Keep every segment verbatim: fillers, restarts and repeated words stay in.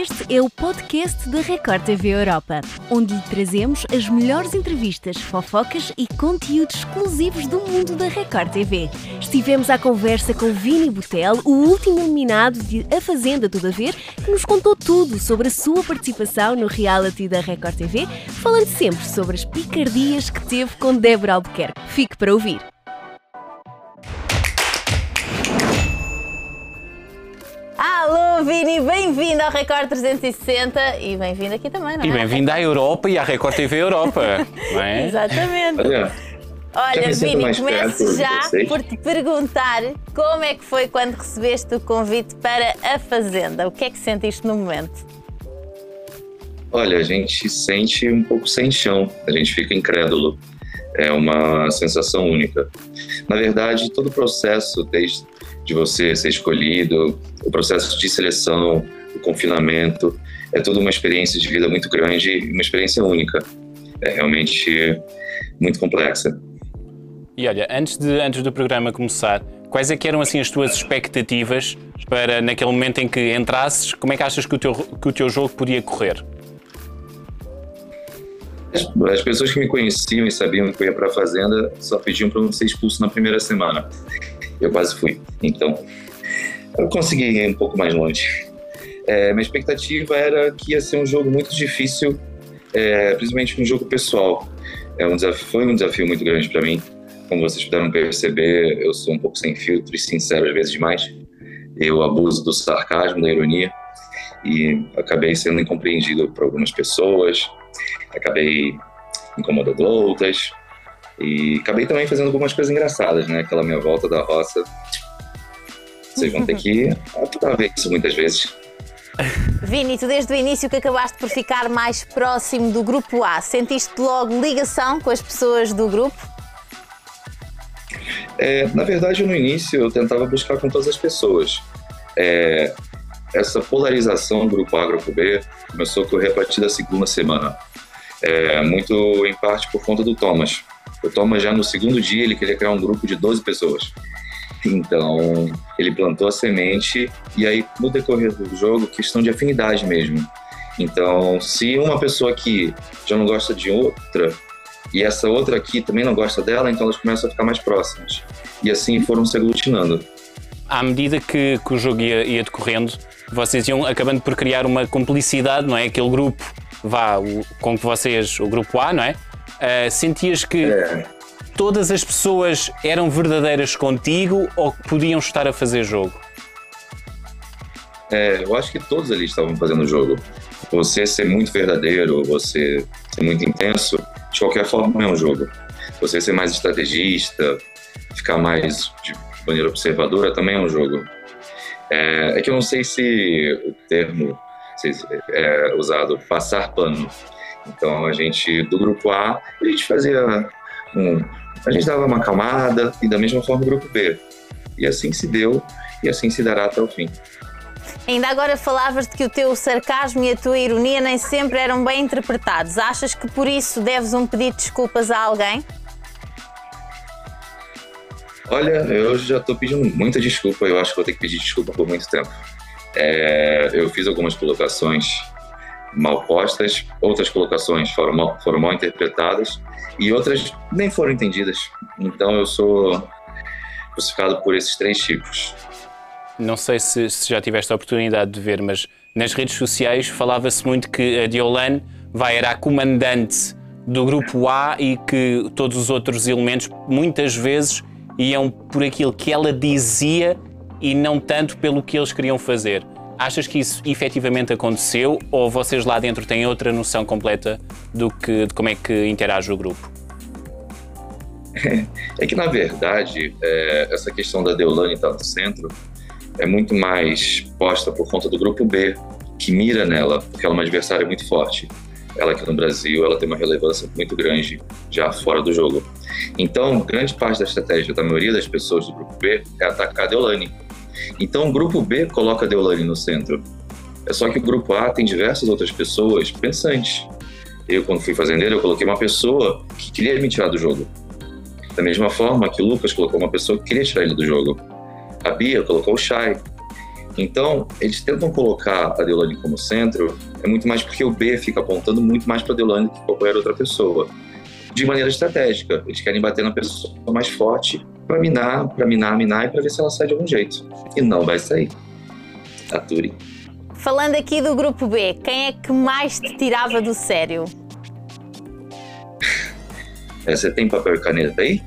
Este é o podcast da Record T V Europa, onde lhe trazemos as melhores entrevistas, fofocas e conteúdos exclusivos do mundo da Record T V. Estivemos à conversa com Vini Buttel, o último eliminado de A Fazenda Tudo a Ver, que nos contou tudo sobre a sua participação no reality da Record T V, falando sempre sobre as picardias que teve com Deborah Albuquerque. Fique para ouvir! Alô Vini, bem-vindo ao Record trezentos e sessenta e bem-vindo aqui também, não é? E bem-vindo à Europa e à Record T V Europa, não é? Exatamente. Olha, Olha Vini, começo já por te perguntar como é que foi quando recebeste o convite para A Fazenda? O que é que sentiste no momento? Olha, a gente sente um pouco sem chão, a gente fica incrédulo. É uma sensação única. Na verdade, todo o processo, desde de você ser escolhido, o processo de seleção, o confinamento, é toda uma experiência de vida muito grande e uma experiência única. É realmente muito complexa. E olha, antes, de, antes do programa começar, quais é que eram assim as tuas expectativas para naquele momento em que entrasses, como é que achas que o teu, que o teu jogo podia correr? As pessoas que me conheciam e sabiam que eu ia para a Fazenda só pediam para eu não ser expulso na primeira semana. Eu quase fui, então eu consegui ir um pouco mais longe. É, minha expectativa era que ia ser um jogo muito difícil, é, principalmente um jogo pessoal. É um desafio, foi um desafio muito grande para mim. Como vocês puderam perceber, eu sou um pouco sem filtro e sincero às vezes demais. Eu abuso do sarcasmo, da ironia e acabei sendo incompreendido por algumas pessoas. Acabei incomodando outras e acabei também fazendo algumas coisas engraçadas, né? Aquela minha volta da roça. Vocês vão ter que aturar isso muitas vezes. Vini, tu desde o início que acabaste por ficar mais próximo do grupo A, sentiste logo ligação com as pessoas do grupo? É, na verdade, no início eu tentava buscar com todas as pessoas. É, essa polarização grupo A, grupo B começou a ocorrer a partir da segunda semana. É, muito em parte por conta do Thomas. O Thomas já no segundo dia ele queria criar um grupo de doze pessoas. Então ele plantou a semente e aí no decorrer do jogo questão de afinidade mesmo. Então se uma pessoa aqui já não gosta de outra e essa outra aqui também não gosta dela, então elas começam a ficar mais próximas. E assim foram se aglutinando. À medida que, que o jogo ia, ia decorrendo, vocês iam acabando por criar uma cumplicidade, não é? Aquele grupo, vá, o, com que vocês, o grupo A, não é? Uh, sentias que é. Todas as pessoas eram verdadeiras contigo ou que podiam estar a fazer jogo? É, eu acho que todos ali estavam fazendo jogo. Você ser muito verdadeiro, você ser muito intenso, de qualquer forma é um jogo. Você ser mais estrategista, ficar mais... de, de maneira observadora também é um jogo. É, é que eu não sei se o termo se é usado, passar pano. Então a gente, do grupo A, a gente fazia um... a gente dava uma camada e da mesma forma o grupo B. E assim se deu e assim se dará até o fim. Ainda agora falavas de que o teu sarcasmo e a tua ironia nem sempre eram bem interpretados. Achas que por isso deves um pedido de desculpas a alguém? Olha, eu já estou pedindo muita desculpa, eu acho que vou ter que pedir desculpa por muito tempo. É, eu fiz algumas colocações mal postas, outras colocações foram mal, foram mal interpretadas e outras nem foram entendidas. Então eu sou crucificado por esses três tipos. Não sei se, se já tiveste a oportunidade de ver, mas nas redes sociais falava-se muito que a Deolane vai, era a comandante do grupo A e que todos os outros elementos muitas vezes iam por aquilo que ela dizia e não tanto pelo que eles queriam fazer. Achas que isso efetivamente aconteceu ou vocês lá dentro têm outra noção completa do que, de como é que interage o grupo? É, é que, na verdade, é, essa questão da Deolane estar no centro é muito mais posta por conta do grupo B, que mira nela, porque ela é uma adversária muito forte. Ela aqui no Brasil, ela tem uma relevância muito grande já fora do jogo. Então, grande parte da estratégia da maioria das pessoas do grupo B é atacar a Deolane. Então, o grupo B coloca a Deolane no centro. É só que o grupo A tem diversas outras pessoas pensantes. Eu, quando fui fazendeiro, eu coloquei uma pessoa que queria me tirar do jogo. Da mesma forma que o Lucas colocou uma pessoa que queria tirar ele do jogo. A Bia colocou o Chai. Então, eles tentam colocar a Deolane como centro, é muito mais porque o B fica apontando muito mais para a Deolane que qualquer outra pessoa, de maneira estratégica. Eles querem bater na pessoa mais forte para minar, para minar, minar e para ver se ela sai de algum jeito. E não vai sair. Ature. Falando aqui do grupo B, quem é que mais te tirava do sério? É, você tem papel e caneta aí?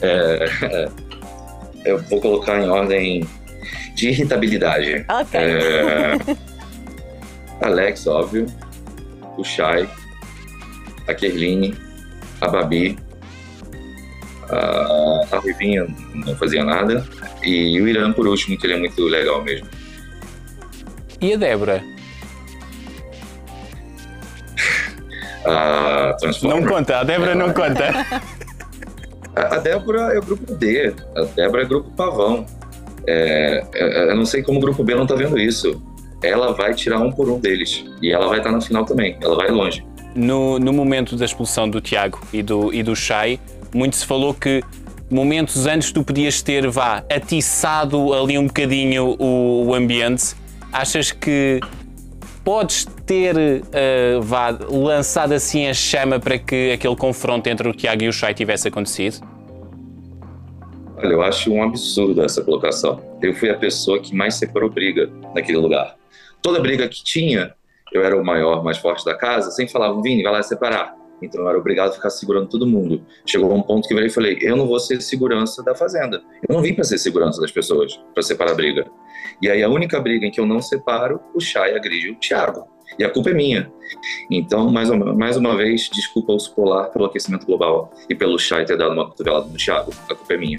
é, é, eu vou colocar em ordem de irritabilidade. Okay. É, Alex, óbvio. O Chai, a Kerline, a Babi, a, a Ruivinha não fazia nada, e o Irã por último, que ele é muito legal mesmo. E a Débora? A Transformer. Não conta, a Débora não conta. A, a Débora é o grupo D, a Débora é o grupo Pavão. É, eu não sei como o grupo B não tá vendo isso. Ela vai tirar um por um deles. E ela vai estar na final também, ela vai longe. No, no momento da expulsão do Tiago e do, e do Chai, muito se falou que momentos antes tu podias ter, vá, atiçado ali um bocadinho o, o ambiente. Achas que podes ter, uh, vá, lançado assim a chama para que aquele confronto entre o Tiago e o Chai tivesse acontecido? Olha, eu acho um absurdo essa colocação. Eu fui a pessoa que mais separou briga naquele lugar. Toda briga que tinha, eu era o maior, mais forte da casa, sem falar, Vini, vai lá separar. Então eu era obrigado a ficar segurando todo mundo. Chegou um ponto que eu falei, eu não vou ser segurança da fazenda. Eu não vim para ser segurança das pessoas, para separar a briga. E aí a única briga em que eu não separo, o Chai agride o Tiago. E a culpa é minha. Então, mais uma, mais uma vez, desculpa o Supolar pelo aquecimento global e pelo Chai ter dado uma cotovelada no Tiago. A culpa é minha.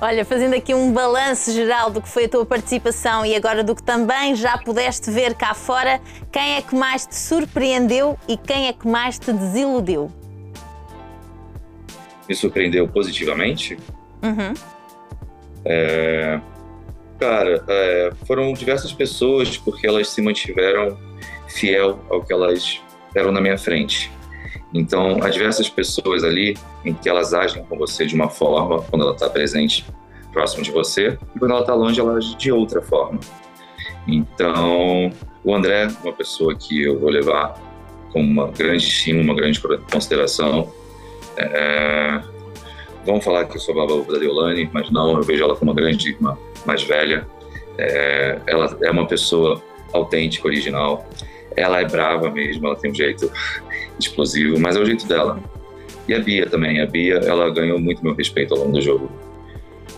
Olha, fazendo aqui um balanço geral do que foi a tua participação e agora do que também já pudeste ver cá fora, quem é que mais te surpreendeu e quem é que mais te desiludiu? Me surpreendeu positivamente? Uhum. É... Cara, é... foram diversas pessoas porque elas se mantiveram fiel ao que elas eram na minha frente. Então, há diversas pessoas ali em que elas agem com você de uma forma quando ela está presente, próximo de você, e quando ela está longe, ela age de outra forma. Então, o André, uma pessoa que eu vou levar com uma grande estima, uma grande consideração. É... Vão falar que eu sou baba da Deolane, mas não, eu vejo ela como uma grande irmã, mais velha. É... Ela é uma pessoa autêntica, original. Ela é brava mesmo, ela tem um jeito explosivo, mas é o jeito dela. E a Bia também, a Bia, ela ganhou muito meu respeito ao longo do jogo.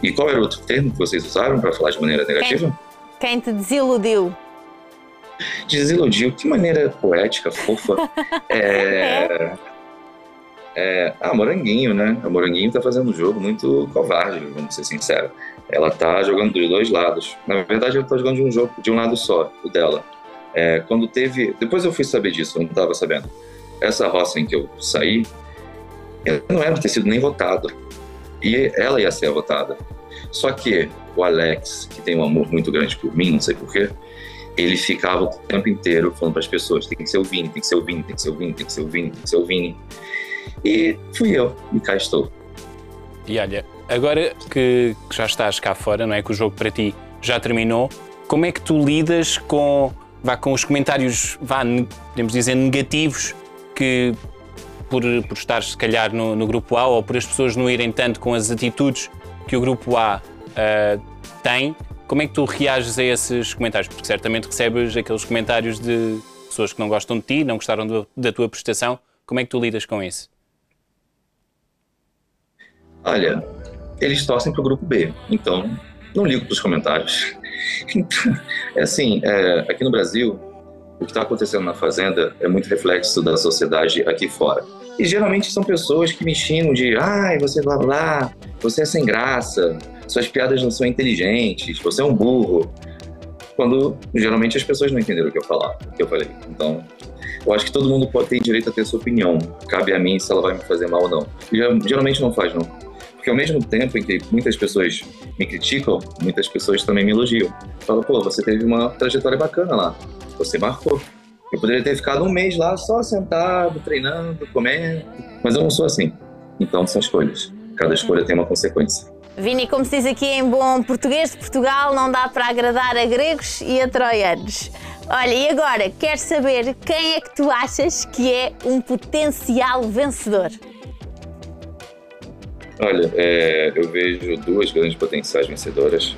E qual era o outro termo que vocês usaram para falar de maneira negativa? Quem, quem te desiludiu? Desiludiu? Que maneira poética, fofa. é, é, a Moranguinho, né? A Moranguinho tá fazendo um jogo muito covarde, vamos ser sinceros. Ela tá jogando dos dois lados. Na verdade, ela tá jogando de um jogo, de um lado só, o dela. É, quando teve... Depois eu fui saber disso, eu não estava sabendo. Essa roça em que eu saí, ela não era para ter sido nem votada. E ela ia ser votada. Só que o Alex, que tem um amor muito grande por mim, não sei porquê, ele ficava o tempo inteiro falando para as pessoas, tem que ser o Vini, tem que ser o Vini, tem que ser o Vini, tem que ser o Vini, tem que ser o Vini. E fui eu, e cá estou. E olha, agora que já estás cá fora, não é? Que o jogo para ti já terminou, como é que tu lidas com... Vá, com os comentários, vá, podemos dizer, negativos, que por, por estar, se calhar, no, no grupo A, ou por as pessoas não irem tanto com as atitudes que o grupo A uh, tem, como é que tu reages a esses comentários? Porque certamente recebes aqueles comentários de pessoas que não gostam de ti, não gostaram do, da tua prestação. Como é que tu lidas com isso? Olha, eles torcem para o grupo B, então não ligo para os comentários. Então, é assim, é, aqui no Brasil, o que está acontecendo na Fazenda é muito reflexo da sociedade aqui fora. E geralmente são pessoas que me xingam de ai, você blá blá, você é sem graça, suas piadas não são inteligentes, você é um burro. Quando, geralmente, as pessoas não entenderam o que eu falar, o que eu falei. Então, eu acho que todo mundo pode ter direito a ter sua opinião. Cabe a mim se ela vai me fazer mal ou não. E geralmente não faz, não. Porque ao mesmo tempo em que muitas pessoas me criticam, muitas pessoas também me elogiam. Falam, pô, você teve uma trajetória bacana lá, você marcou. Eu poderia ter ficado um mês lá só sentado, treinando, comendo, mas eu não sou assim. Então são escolhas, cada escolha tem uma consequência. Vini, como se diz aqui em bom português de Portugal, não dá para agradar a gregos e a troianos. Olha, e agora, queres saber quem é que tu achas que é um potencial vencedor? Olha, é, eu vejo duas grandes potenciais vencedoras.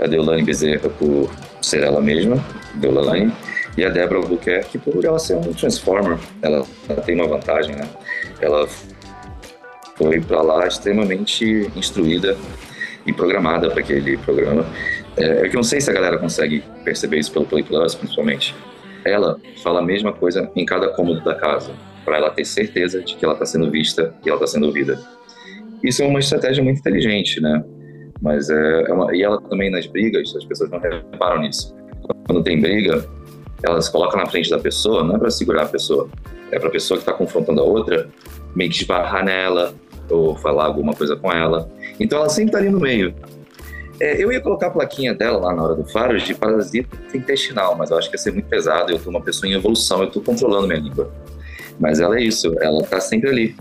A Deolane Bezerra por ser ela mesma, Deolane, e a Deborah Albuquerque por ela ser um Transformer. Ela, ela tem uma vantagem, né? Ela foi para lá extremamente instruída e programada para aquele programa. É, é que eu não sei se a galera consegue perceber isso pelo Play Plus, principalmente. Ela fala a mesma coisa em cada cômodo da casa, para ela ter certeza de que ela está sendo vista e ela está sendo ouvida. Isso é uma estratégia muito inteligente, né? Mas é, é uma, e ela também nas brigas, as pessoas não reparam nisso. Quando tem briga, ela se coloca na frente da pessoa, não é para segurar a pessoa, é para a pessoa que está confrontando a outra meio que esbarrar nela ou falar alguma coisa com ela. Então ela sempre está ali no meio. É, eu ia colocar a plaquinha dela lá na hora do faro de parasita intestinal, mas eu acho que ia ser muito pesado. Eu estou uma pessoa em evolução, eu estou controlando minha língua. Mas ela é isso, ela está sempre ali.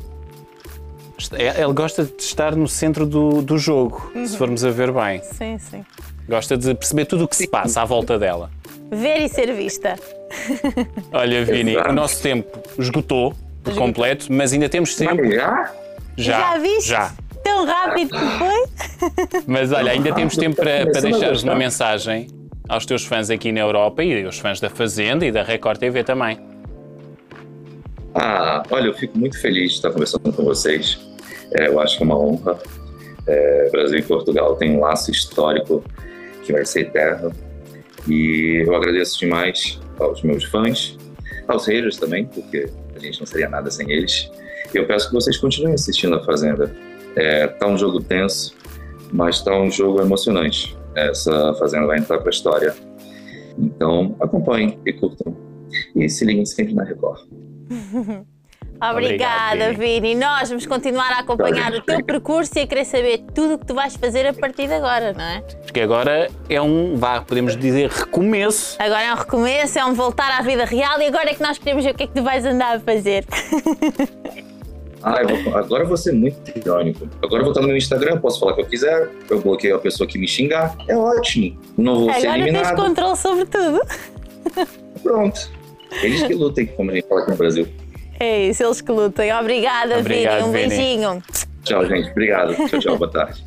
Ela gosta de estar no centro do, do jogo, uhum. Se formos a ver bem. Sim, sim. Gosta de perceber tudo o que se passa à volta dela. Ver e ser vista. Olha, Vini, exato. O nosso tempo esgotou por completo, mas ainda temos tempo. Mas já? Já, já viste? Já. Tão rápido que foi? Mas olha, ainda temos tempo para, para deixares uma mensagem aos teus fãs aqui na Europa e aos fãs da Fazenda e da Record T V também. Ah, olha, eu fico muito feliz de estar conversando com vocês. É, eu acho que é uma honra. É, Brasil e Portugal têm um laço histórico que vai ser eterno. E eu agradeço demais aos meus fãs, aos haters também, porque a gente não seria nada sem eles. Eu peço que vocês continuem assistindo a Fazenda. É, tá um jogo tenso, mas tá um jogo emocionante. Essa Fazenda vai entrar para a história. Então acompanhem e curtam. E se liguem sempre na Record. Obrigada, Vini. Nós vamos continuar a acompanhar o teu percurso e a querer saber tudo o que tu vais fazer a partir de agora, não é? Porque agora é um, vá, podemos dizer, recomeço. Agora é um recomeço, é um voltar à vida real e agora é que nós queremos ver o que é que tu vais andar a fazer. Ah, eu vou, agora eu vou ser muito irônico. Agora eu vou estar no meu Instagram, posso falar o que eu quiser, eu bloqueio a pessoa que me xingar, é ótimo. Não vou agora ser eliminado. Agora tens controle sobre tudo. Pronto. Eles que lutem, como a gente fala aqui no Brasil. É isso, eles que lutem. Obrigada, Obrigado, Vini. Um Vini. Beijinho. Tchau, gente. Obrigado. Tchau, tchau. Boa tarde.